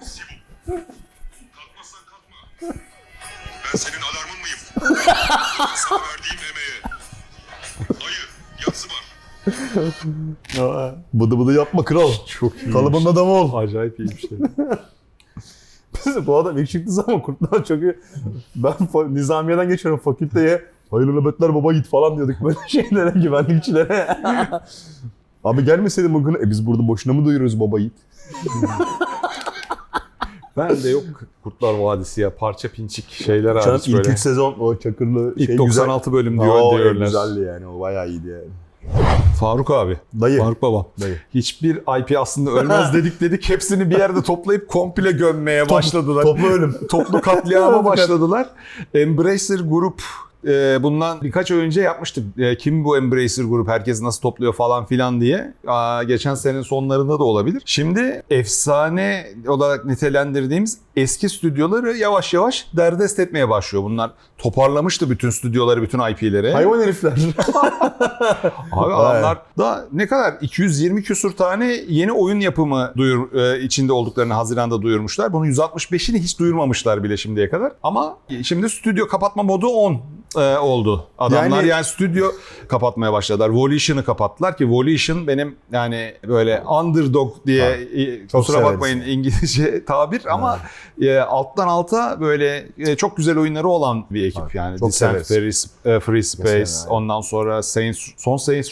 Kalkmazsan kalkma. Ben senin alarmın mıyım? Sana verdiğim emeğe. Hayır, yatsı var. Bıdı bıdı yapma kral. Çok iyi. Kalıbın adamı ol. Acayip iyi bir şey. Bu adam ilk çıktı zaman Kurtlar çok iyi. Ben Nizamiye'den geçiyorum fakülteye. Hayırlı nöbetler baba git falan diyorduk böyle şeylere, güvenlikçilere. Abi gelmeseydin bugün, biz burada boşuna mı duyuyoruz baba git? Ben de yok Kurtlar Vadisi ya, parça pinçik şeyler abi böyle. İlk 3 sezon o çakırlı ilk şey 96 güzel. Bölüm diyor diyorlar. Güzeldi yani, o bayağı iyiydi yani. Faruk abi, dayı. Faruk babam. Dayı. Hiçbir IP aslında ölmez dedik hepsini bir yerde toplayıp komple gömmeye başladılar. Toplu ölüm. Toplu katliama başladılar. Embracer Group bundan birkaç ay önce yapmıştık. Kim bu Embracer Group? Herkes nasıl topluyor falan filan diye. Geçen senenin sonlarında da olabilir. Şimdi efsane olarak nitelendirdiğimiz eski stüdyoları yavaş yavaş derdest etmeye başlıyor. Bunlar toparlamıştı bütün stüdyoları, bütün IP'leri. Hayvan herifler. Abi adamlar da ne kadar 220 küsur tane yeni oyun yapımı içinde olduklarını Haziran'da duyurmuşlar. Bunun 165'ini hiç duyurmamışlar bile şimdiye kadar. Ama şimdi stüdyo kapatma modu 10. Oldu. Adamlar yani stüdyo kapatmaya başladılar. Volition'ı kapattılar ki Volition benim yani böyle underdog diye kusura bakmayın İngilizce tabir ama alttan alta böyle çok güzel oyunları olan bir ekip yani. Descent, Free Space, ondan sonra Saints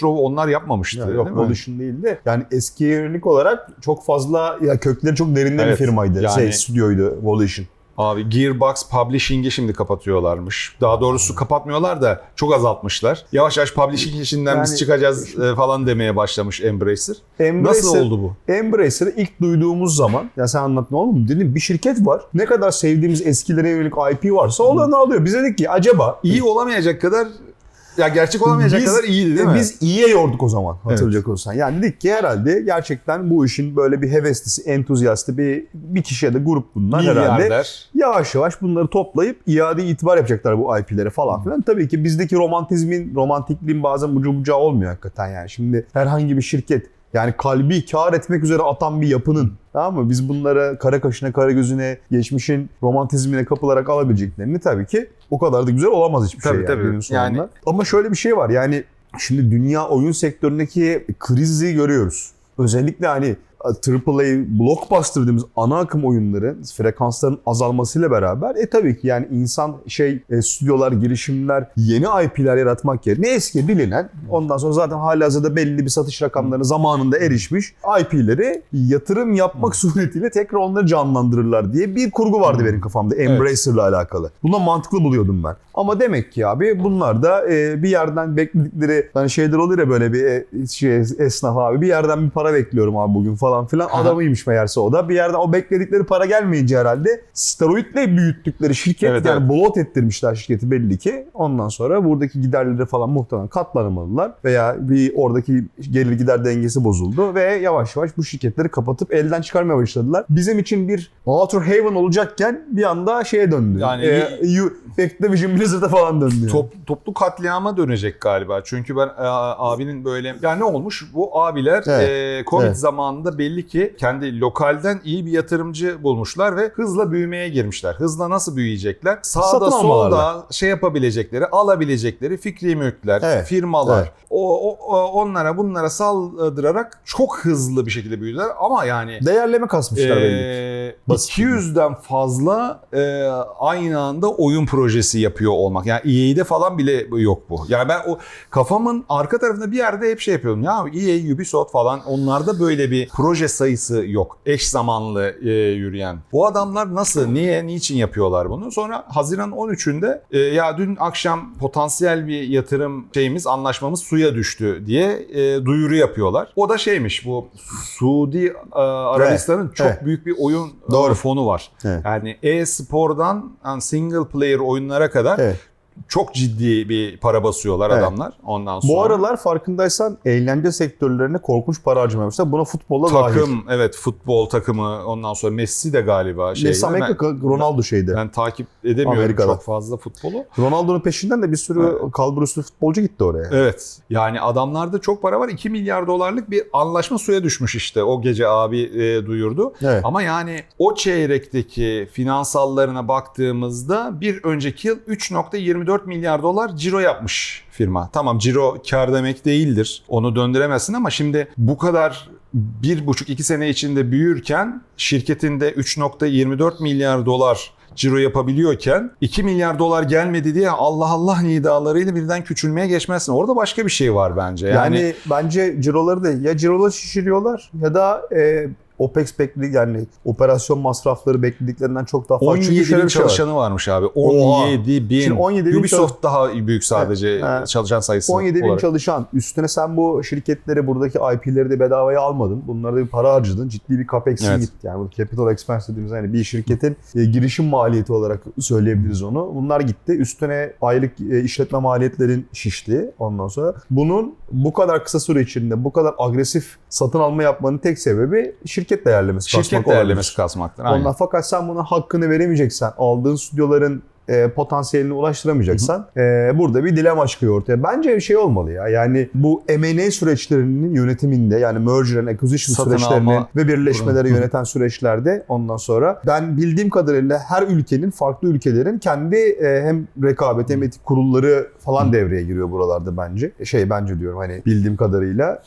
Row onlar yapmamıştı. Yani, yok Volition değil de yani eskiye yönelik olarak çok fazla ya kökleri çok derinde bir firmaydı. Yani, stüdyoydu Volition. Abi Gearbox Publishing'i şimdi kapatıyorlarmış. Daha doğrusu kapatmıyorlar da çok azaltmışlar. Yavaş yavaş publishing işinden yani, biz çıkacağız falan demeye başlamış Embracer. Nasıl oldu bu? Embracer'ı ilk duyduğumuz zaman ya sen anlat ne oğlum dedim bir şirket var. Ne kadar sevdiğimiz eskilere yönelik IP varsa olanı alıyor. Biz dedik ki acaba iyi olamayacak kadar ya gerçek olamayacak kadar iyiydi değil mi? Biz iyiye yorduk o zaman hatırlayacak olursan. Yani dedik ki herhalde gerçekten bu işin böyle bir heveslisi, entuziasti bir kişi ya da grup bunlar herhalde. Yavaş yavaş bunları toplayıp iade itibar yapacaklar bu IP'lere falan filan. Tabii ki bizdeki romantikliğin bazen bucu bucağı olmuyor hakikaten yani. Şimdi herhangi bir şirket yani kalbi kar etmek üzere atan bir yapının, tamam mı? Biz bunlara kara kaşına kara gözüne geçmişin romantizmine kapılarak alabileceklerini tabii ki o kadar da güzel olamaz hiçbir tabii, şey. Yani. Ama şöyle bir şey var yani şimdi dünya oyun sektöründeki krizi görüyoruz. Özellikle hani AAA blockbuster dediğimiz ana akım oyunları frekansların azalmasıyla beraber tabii ki yani insan stüdyolar, girişimler yeni IP'ler yaratmak yerine eski bilinen ondan sonra zaten halihazırda belli bir satış rakamlarına zamanında erişmiş IP'leri yatırım yapmak suretiyle tekrar onları canlandırırlar diye bir kurgu vardı benim kafamda Embracer'la alakalı. Buna mantıklı buluyordum ben. Ama demek ki abi bunlar da bir yerden bekledikleri hani şeyler oluyor ya böyle bir esnaf abi bir yerden bir para bekliyorum abi bugün falan filan adamıymış meğerse o da. Bir yerden o bekledikleri para gelmeyince herhalde steroidle büyüttükleri şirket yani bloat ettirmişler şirketi belli ki. Ondan sonra buradaki giderleri falan muhtemelen katlanamadılar veya bir oradaki gelir gider dengesi bozuldu ve yavaş yavaş bu şirketleri kapatıp elden çıkarmaya başladılar. Bizim için bir Outer Haven olacakken bir anda döndü. Yani Activision Blizzard'a falan döndü. Toplu katliama dönecek galiba. Çünkü ben abinin böyle yani ne olmuş bu abiler Covid zamanında belli ki kendi lokalden iyi bir yatırımcı bulmuşlar ve hızla büyümeye girmişler. Hızla nasıl büyüyecekler? Sağda solda yapabilecekleri, alabilecekleri fikri mülkler, firmalar. Evet. Onlara bunlara saldırarak çok hızlı bir şekilde büyüdüler ama yani değerleme kasmışlar belli ki. 200'den fazla aynı anda oyun projesi yapıyor olmak. Yani EA'de falan bile yok bu. Yani ben o kafamın arka tarafında bir yerde hep yapıyordum. Ya EA, Ubisoft falan onlarda böyle bir proje sayısı yok. Eş zamanlı yürüyen. Bu adamlar nasıl, niye, niçin yapıyorlar bunu? Sonra Haziran 13'ünde ya dün akşam potansiyel bir yatırım anlaşmamız suya düştü diye duyuru yapıyorlar. O da bu Suudi Arabistan'ın çok büyük bir oyun fonu var. Yani e-spordan single player oyunlara kadar çok ciddi bir para basıyorlar adamlar. Ondan sonra. Bu aralar farkındaysan eğlence sektörlerine korkunç para harcamamışlar. Buna futbolla dahil. Takım, evet, futbol takımı. Ondan sonra Messi de galiba şeydi. Messi Amerika, Ronaldo şeydi. Ben takip edemiyorum Amerika'da çok fazla futbolu. Ronaldo'nun peşinden de bir sürü kalbur üstü futbolcu gitti oraya. Evet. Yani adamlarda çok para var. 2 milyar dolarlık bir anlaşma suya düşmüş işte. O gece abi duyurdu. Evet. Ama yani o çeyrekteki finansallarına baktığımızda bir önceki yıl 3.24 milyar dolar ciro yapmış firma. Tamam, ciro kar demek değildir. Onu döndüremezsin ama şimdi bu kadar 1,5-2 sene içinde büyürken şirketinde 3.24 milyar dolar ciro yapabiliyorken 2 milyar dolar gelmedi diye Allah Allah nidalarıyla birden küçülmeye geçmezsin. Orada başka bir şey var bence. Yani bence ciroları da ya ciroları şişiriyorlar ya da OPEX bekledik, yani operasyon masrafları beklediklerinden çok daha fazla. 17 bin çalışanı varmış abi. 17 bin. 17 bin. Ubisoft daha büyük sadece çalışan sayısı 17 bin olarak. Çalışan. Üstüne sen bu şirketleri, buradaki IP'leri de bedavaya almadın. Bunlara da bir para harcadın. Ciddi bir CapEx'e gitti. Yani bu capital expense dediğimiz, yani bir şirketin girişim maliyeti olarak söyleyebiliriz onu. Bunlar gitti. Üstüne aylık işletme maliyetlerin şişti. Ondan sonra bunun bu kadar kısa süre içinde bu kadar agresif satın alma yapmanın tek sebebi şirket değerlemesi kasmaktır. Ondan, fakat sen buna hakkını veremeyeceksen, aldığın stüdyoların potansiyeline ulaştıramayacaksan burada bir dilema çıkıyor ortaya. Bence bir şey olmalı ya. Yani bu M&A süreçlerinin yönetiminde, yani merger and acquisition süreçlerini ve birleşmeleri yöneten süreçlerde ondan sonra ben bildiğim kadarıyla her ülkenin, farklı ülkelerin kendi hem rekabet hem etik kurulları falan devreye giriyor buralarda bence. Bence diyorum hani bildiğim kadarıyla.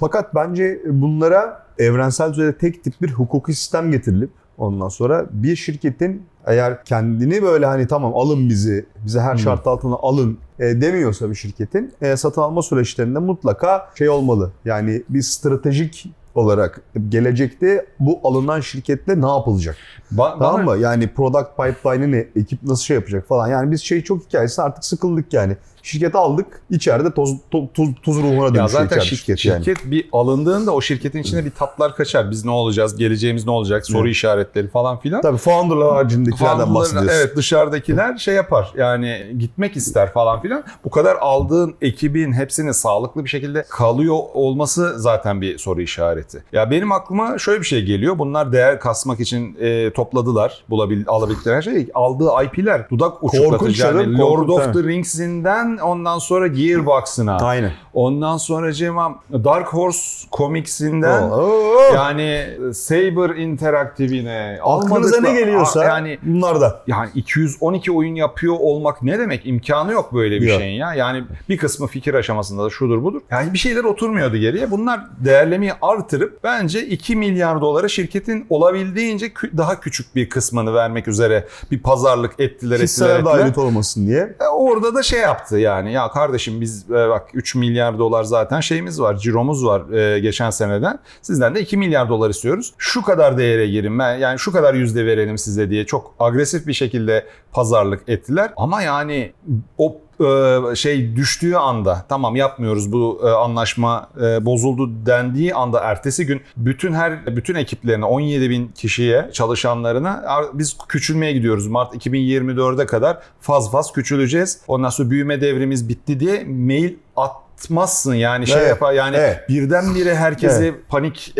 Fakat bence bunlara evrensel düzeyde tek tip bir hukuki sistem getirilip ondan sonra bir şirketin eğer kendini böyle hani tamam alın bizi her şart altına alın demiyorsa bir şirketin satın alma süreçlerinde mutlaka olmalı. Yani bir stratejik olarak gelecekte bu alınan şirketle ne yapılacak? Tamam mı? Yani product pipeline'ı, ekip nasıl yapacak falan. Yani biz çok hikayesine artık sıkıldık yani. Şirketi aldık, içeride tuz ruhuna dönüşüyor içeride şirket yani. Şirket bir alındığında o şirketin içinde bir tatlar kaçar. Biz ne olacağız, geleceğimiz ne olacak, soru işaretleri falan filan. Tabii founderlar haricindekilerden bahsediyorsun. Evet, dışarıdakiler yapar yani gitmek ister falan filan. Bu kadar aldığın ekibin hepsinin sağlıklı bir şekilde kalıyor olması zaten bir soru işareti. Ya benim aklıma şöyle bir şey geliyor. Bunlar değer kasmak için topladılar, alabildikleri her şeyi. Aldığı IP'ler dudak uçuklatıcı. Yani Lord of the Rings'inden ondan sonra Gearbox'ına. Aynen. Ondan sonra Dark Horse Comics'inden yani Saber Interactive'ine. Aklınıza ne geliyorsa yani bunlarda. Yani 212 oyun yapıyor olmak ne demek? İmkanı yok böyle bir şeyin ya. Yani bir kısmı fikir aşamasında da şudur budur. Yani bir şeyler oturmuyordu geriye. Bunlar değerlemeyi artırıp bence 2 milyar dolara şirketin olabildiğince daha küçük bir kısmını vermek üzere bir pazarlık ettiler. Hisseler dahil olmasın diye. Orada da yaptı yani. Ya kardeşim biz bak 3 milyar dolar zaten şeyimiz var, ciromuz var geçen seneden. Sizden de 2 milyar dolar istiyoruz. Şu kadar değere girin. Yani şu kadar yüzde verelim size diye çok agresif bir şekilde pazarlık ettiler. Ama yani o düştüğü anda tamam yapmıyoruz bu anlaşma bozuldu dendiği anda ertesi gün bütün ekiplerine 17 bin kişiye çalışanlarına biz küçülmeye gidiyoruz. Mart 2024'e kadar faz küçüleceğiz. Ondan sonra büyüme devrimiz bitti diye mail atmazsın yani birdenbire herkese panik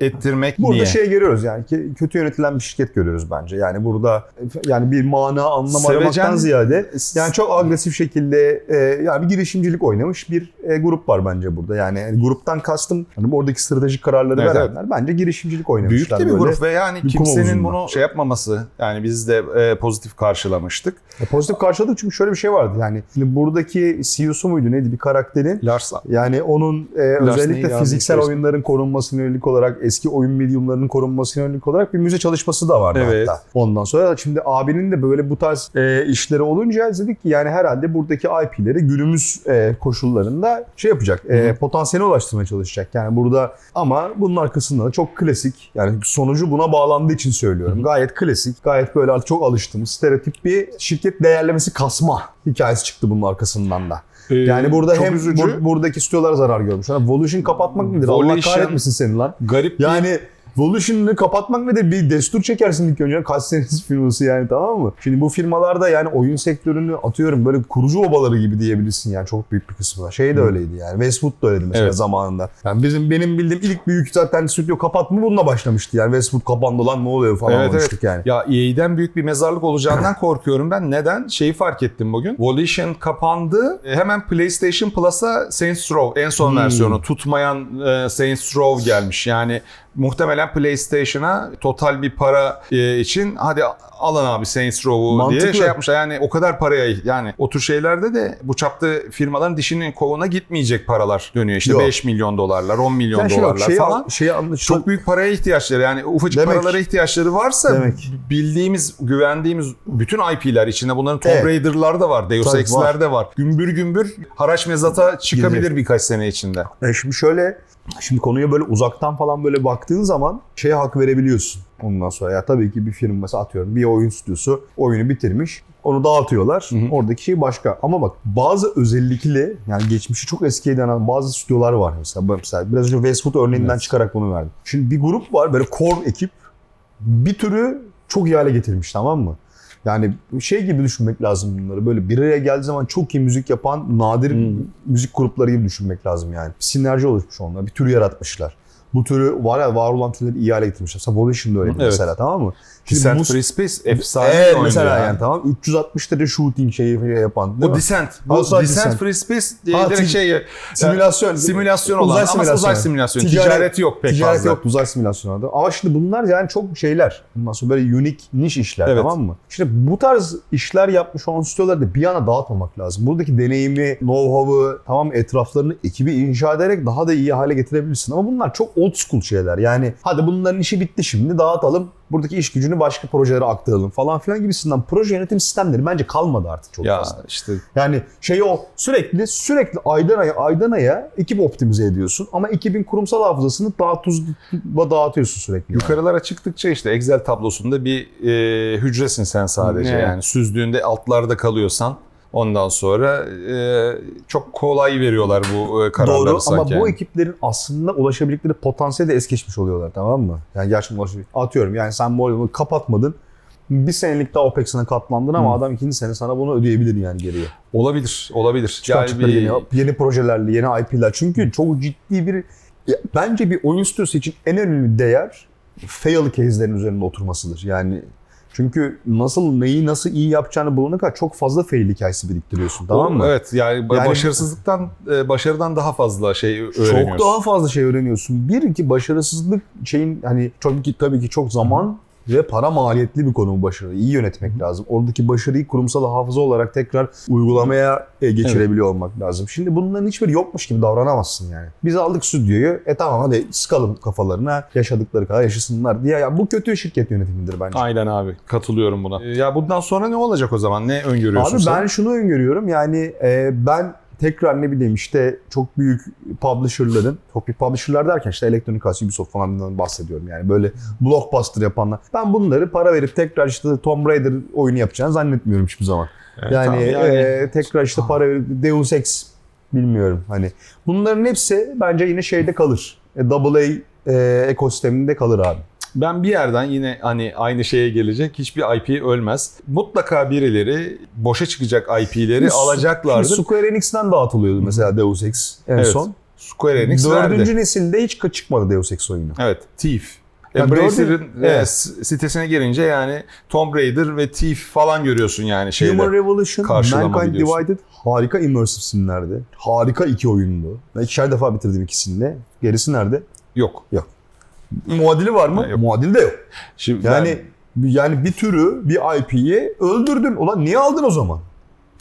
ettirmek burada niye? Burada görüyoruz yani ki kötü yönetilen bir şirket görüyoruz bence. Yani burada yani bir mana anlamaktan ziyade yani çok agresif şekilde yani bir girişimcilik oynamış bir grup var bence burada. Yani gruptan kastım hani oradaki stratejik kararları verenler bence girişimcilik oynamışlar. Büyük de bir grup ve yani kimsenin bunu yapmaması yani biz de pozitif karşılamıştık. Pozitif karşıladık çünkü şöyle bir şey vardı yani şimdi buradaki CEO'su muydu neydi bir karakter Larsa. Yani onun özellikle fiziksel oyunların korunmasına yönelik olarak, eski oyun mediumlarının korunmasına yönelik olarak bir müze çalışması da vardı hatta. Ondan sonra şimdi abinin de böyle bu tarz işleri olunca dedik ki yani herhalde buradaki IP'leri günümüz koşullarında yapacak, potansiyele ulaştırmaya çalışacak. Yani burada ama bunun arkasında da çok klasik, yani sonucu buna bağlandığı için söylüyorum. Gayet klasik, gayet böyle artık çok alıştığımız stereotip bir şirket değerlemesi kasma hikayesi çıktı bunun arkasından da. Yani burada hem buradaki stüdyolar zarar görmüş. Volition kapatmak nedir? Allah kahretmesin seni lan. Garip yani Volition'ı kapatmak ne de bir destur çekersin ilk önce kaçseniz firması yani, tamam mı? Şimdi bu firmalarda yani oyun sektörünü atıyorum böyle kurucu obaları gibi diyebilirsin yani çok büyük bir kısmı. Şey de öyleydi yani. Westwood da öyleydi mesela zamanında. Yani benim bildiğim ilk büyük zaten stüdyo kapatma bununla başlamıştı yani. Westwood kapandı lan ne oluyor falan olmuştuk yani. Ya EA'den büyük bir mezarlık olacağından korkuyorum ben. Neden? Şeyi fark ettim bugün. Volition kapandı. Hemen PlayStation Plus'a Saints Row en son versiyonu tutmayan Saints Row gelmiş. Yani muhtemelen PlayStation'a total bir para için hadi alın abi Saints Row'u diye şey yapmışlar. Yani o kadar paraya yani o tür şeylerde de bu çapta firmaların dişinin kovuna gitmeyecek paralar dönüyor. İşte yok. 5 milyon dolarlar, 10 milyon yani dolarlar falan. Çok büyük paraya ihtiyaçları yani ufacık paralara ihtiyaçları varsa bildiğimiz, güvendiğimiz bütün IP'ler içinde bunların Tomb Raider'lar da var, Deus Ex'ler de var. Gümbür gümbür haraç mezata çıkabilir birkaç sene içinde. Şimdi şöyle, şimdi konuya böyle uzaktan falan böyle baktığın zaman şeye hak verebiliyorsun. Ondan sonra ya tabii ki bir firma mesela atıyorum bir oyun stüdyosu oyunu bitirmiş. Onu dağıtıyorlar. Oradaki şey başka. Ama bak bazı özellikle yani geçmişi çok eskiye dayanan bazı stüdyolar var mesela. Biraz önce Westwood örneğinden çıkarak bunu verdim. Şimdi bir grup var böyle core ekip bir türü çok iyi hale getirmiş, tamam mı? Yani şey gibi düşünmek lazım bunları. Böyle bir araya geldiği zaman çok iyi müzik yapan nadir müzik grupları gibi düşünmek lazım yani. Bir sinerji oluşmuş onlar. Bir tür yaratmışlar. Bu türü var olan türleri iyi hale getirmişler. Mesela Volition'da öyle mesela, tamam mı? Descent Free Space efsane oynuyor. Mesela yani tamam 360 derece shooting şeyi yapan. O Descent. Descent Free Space direkt şey simülasyon olan ama uzay simülasyonu. Ticareti yok pek fazla. Ticaret yok, uzay simülasyonu. Ama şimdi bunlar yani çok şeyler. Bunlar sonra böyle unique niş işler, tamam mı? Şimdi bu tarz işler yapmış olan stüdyoları da bir yana dağıtmamak lazım. Buradaki deneyimi, know-how'ı, tamam etraflarını, ekibi inşa ederek daha da iyi hale getirebilirsin. Ama bunlar çok old school şeyler. Yani hadi bunların işi bitti şimdi dağıtalım. Buradaki iş gücünü başka projelere aktaralım falan filan gibisinden proje yönetim sistemleri bence kalmadı artık çok fazla. İşte. Yani şey o sürekli aydan aya ekip optimize ediyorsun ama ekibin kurumsal hafızasını daha tuzla dağıtıyorsun sürekli. Yukarılara çıktıkça işte Excel tablosunda bir hücresin sen sadece yani süzdüğünde altlarda kalıyorsan. Ondan sonra çok kolay veriyorlar bu kararları. Doğru, sanki. Doğru ama bu ekiplerin aslında ulaşabildikleri potansiyeli de es geçmiş oluyorlar, tamam mı? Yani gerçekten ulaşabildikleri. Atıyorum yani sen bu oyunu kapatmadın. Bir senelik daha OPEX'ine katlandın ama adam ikinci sene sana bunu ödeyebilir yani geriye. Olabilir. Yeni projelerle, yeni IP'ler. Çünkü çok ciddi bir... Bence bir oyun stüdyosu için en önemli değer fail case'lerin üzerinde oturmasıdır. Yani... Çünkü neyi nasıl iyi yapacağını bulana kadar çok fazla fail hikayesi biriktiriyorsun, tamam mı? Evet yani başarıdan daha fazla şey öğreniyorsun. Çok daha fazla şey öğreniyorsun. Bir ki başarısızlık şeyin hani tabii ki çok zaman ve para maliyetli bir konu bu başarı. İyi yönetmek lazım. Oradaki başarıyı kurumsal hafıza olarak tekrar uygulamaya geçirebiliyor olmak lazım. Şimdi bunların hiçbiri yokmuş gibi davranamazsın yani. Biz aldık stüdyoyu, tamam hadi sıkalım kafalarına, yaşadıkları kadar yaşasınlar diye. Ya bu kötü şirket yönetimidir bence. Aynen abi, katılıyorum buna. Ya bundan sonra ne olacak o zaman? Ne öngörüyorsun abi sen? Abi ben şunu öngörüyorum yani ben... Tekrar ne bileyim işte çok büyük publisher'ların, çok büyük publisher'lar derken işte Electronic Arts, Ubisoft falan bahsediyorum yani böyle blockbuster yapanlar. Ben bunları para verip tekrar işte Tomb Raider oyunu yapacağını zannetmiyorum hiçbir zaman. Evet, tekrar işte para verip Deus Ex bilmiyorum hani. Bunların hepsi bence yine şeyde kalır. Double A ekosisteminde kalır abi. Ben bir yerden yine hani aynı şeye gelecek, hiçbir IP ölmez. Mutlaka birileri boşa çıkacak IP'leri alacaklardır. Şimdi Square Enix'ten dağıtılıyordu mesela Deus Ex son. Square Enix dördüncü nesilde hiç çıkmadı Deus Ex oyunu. Evet, Thief. Embracer'ın sitesine girince yani Tomb Raider ve Thief falan görüyorsun yani şeyde. Human Revolution, Mankind Divided harika immersive simlerdi. Harika iki oyundu. Ben ikişer defa bitirdim ikisini de. Gerisi nerede? Yok. Muadili var mı? Muadili de yok. Şimdi yani bir türü, bir IP'yi öldürdün. Ulan niye aldın o zaman?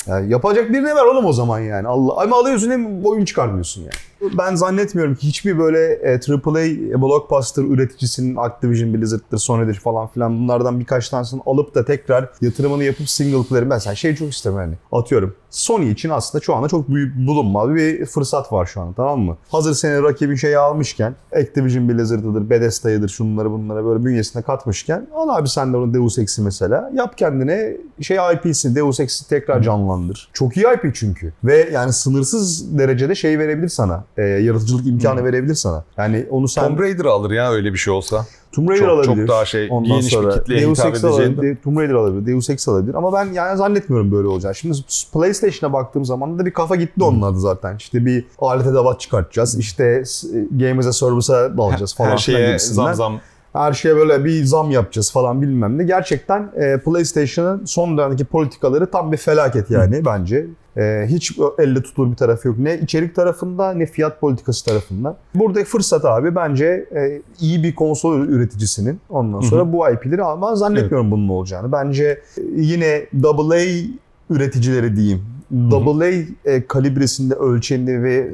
Yani yapacak birine ver oğlum o zaman yani. Allah. Ama alıyorsun hem oyun çıkarmıyorsun yani. Ben zannetmiyorum ki hiçbir böyle AAA blockbuster üreticisinin Activision, Blizzard'dır, Sony'dir falan filan bunlardan birkaç tanesini alıp da tekrar yatırımını yapıp single player. Ben şeyi çok istemem yani. Atıyorum. Sony için aslında şu anda çok büyük bulunmalı bir fırsat var şu anda, tamam mı? Hazır seni rakibin almışken, Activision, Blizzard'dır, Bethesda'dır, şunları bunlara böyle bünyesine katmışken al abi sen de onu Deus Ex'i mesela. Yap kendine IP'si, Deus Ex'i tekrar canlandır. Çok iyi IP çünkü. Ve yani sınırsız derecede verebilir sana. yaratıcılık imkanı verebilir sana. Yani onu sen... Tomb Raider alır ya öyle bir şey olsa. Tomb Raider alabilir. Çok daha şey, ondan geniş sonra bir kitleye Deus hitap edeceğinden. Tomb Raider alabilir, Deus Ex alabilir ama ben yani zannetmiyorum böyle olacağını. Şimdi PlayStation'a baktığım zaman da bir kafa gitti onlarda zaten. İşte bir alet edevat çıkartacağız, işte Game as a Service'a dalacağız falan. Her şeye zam zam. Her şeye böyle bir zam yapacağız falan bilmem ne. Gerçekten PlayStation'ın son dönemdeki politikaları tam bir felaket yani bence. Hiç elle tutulur bir tarafı yok. Ne içerik tarafında ne fiyat politikası tarafında. Burada fırsat abi bence iyi bir konsol üreticisinin ondan sonra bu IP'leri alma zannetmiyorum bunun olacağını. Bence yine AA üreticileri diyeyim. AA kalibresinde ölçeni ve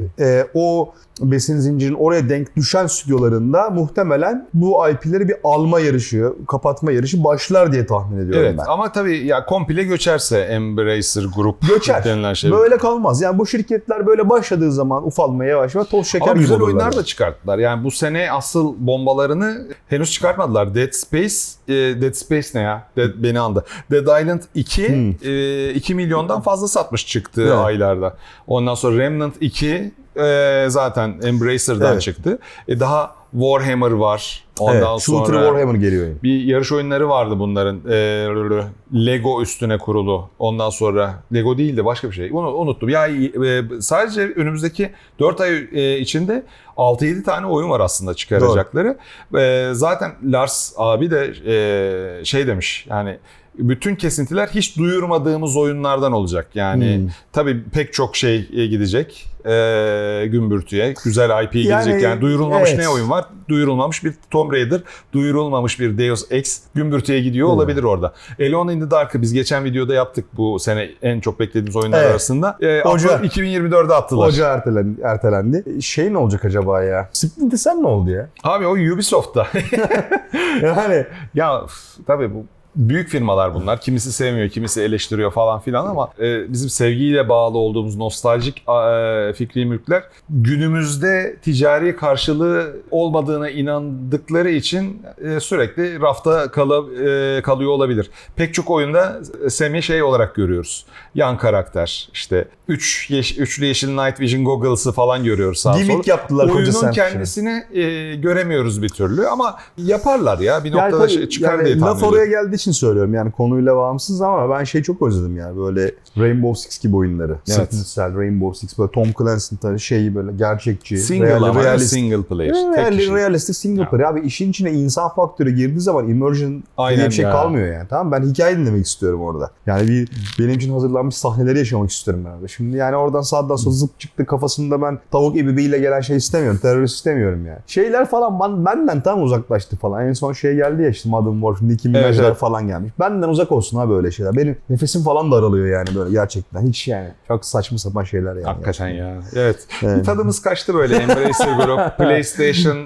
o besin zincirinin oraya denk düşen stüdyolarında muhtemelen bu IP'leri bir alma yarışı, kapatma yarışı başlar diye tahmin ediyorum ben. Ama tabii ya komple göçerse Embracer Group denilen şey. Böyle kalmaz. Yani bu şirketler böyle başladığı zaman ufalmaya yavaş yavaş toz şeker gibi güzel oyunlar da çıkarttılar. Yani bu sene asıl bombalarını henüz çıkartmadılar. Dead Space, Dead Space ne ya? Beni andı. Dead Island 2, 2 milyondan fazla satmış çıktığı aylarda. Ondan sonra Remnant 2 zaten Embracer'dan çıktı. Daha Warhammer var. Ondan sonra Shooter Warhammer geliyor. Yani. Bir yarış oyunları vardı bunların. Lego üstüne kurulu. Ondan sonra Lego değil de başka bir şey. Onu unuttum. Ya sadece önümüzdeki 4 ay içinde 6-7 tane oyun var aslında çıkaracakları. Zaten Lars abi de şey demiş. Yani bütün kesintiler hiç duyurmadığımız oyunlardan olacak. Yani tabii pek çok şey gidecek gümbürtüye. Güzel IP'ye gidecek. Yani duyurulmamış ne oyun var? Duyurulmamış bir Tomb Raider, duyurulmamış bir Deus Ex gümbürtüye gidiyor olabilir orada. Alone in the Dark'ı biz geçen videoda yaptık bu sene en çok beklediğimiz oyunlar arasında. 2024'e attılar. Ocağı ertelendi. Şey ne olacak acaba ya? Splinter Cell ne oldu ya? Abi o Ubisoft'ta. Yani ya tabii bu büyük firmalar bunlar. Kimisi sevmiyor, kimisi eleştiriyor falan filan ama bizim sevgiyle bağlı olduğumuz nostaljik fikri mülkler günümüzde ticari karşılığı olmadığına inandıkları için sürekli rafta kalıyor olabilir. Pek çok oyunda Sam'i şey olarak görüyoruz. Yan karakter. İşte üçlü yeşil Night Vision Goggle'sı falan görüyoruz sağa sola. Gimik yaptılar. Oyunun kendisini göremiyoruz bir türlü ama yaparlar ya. Bir noktada yani, çıkar yani, diye tahmin ediyorum. İçin söylüyorum yani konuyla bağımsız ama ben şey çok özledim yani böyle Rainbow Six gibi oyunları. Splinter Cell, Rainbow Six böyle Tom Clancy'nin şeyi böyle gerçekçi, single player. Realistik single player. Abi işin içine insan faktörü girdiği zaman immersion diye bir şey kalmıyor yani. Tamam ben hikaye dinlemek istiyorum orada. Yani bir benim için hazırlanmış sahneleri yaşamak istiyorum ben orada. Şimdi yani oradan sağdan sola zıp çıktı kafasında ben tavuk ibibiyle gelen şey istemiyorum. Terörist istemiyorum yani. Şeyler falan benden tam uzaklaştı falan. En son şey geldi ya işte Modern Warfare, Nicki Minaj'lar falan gelmiş. Benden uzak olsun ha böyle şeyler. Benim nefesim falan daralıyor yani böyle gerçekten. Hiç yani çok saçma sapan şeyler yani. Hakikaten ya. Evet. Tadımız kaçtı böyle Embracer Group, PlayStation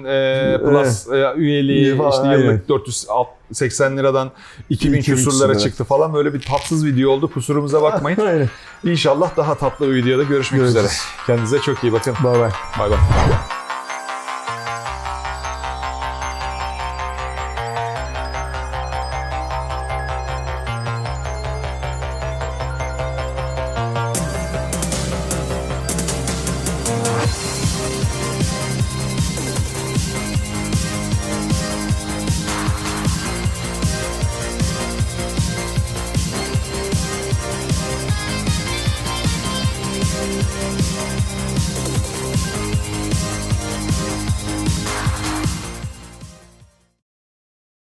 Plus üyeliği işte yıllık 480 liradan 2000 küsurlara çıktı falan. Böyle bir tatsız video oldu. Kusurumuza bakmayın. İnşallah daha tatlı bir videoda görüşmek üzere. Kendinize çok iyi bakın. Bye bye. Bye bye.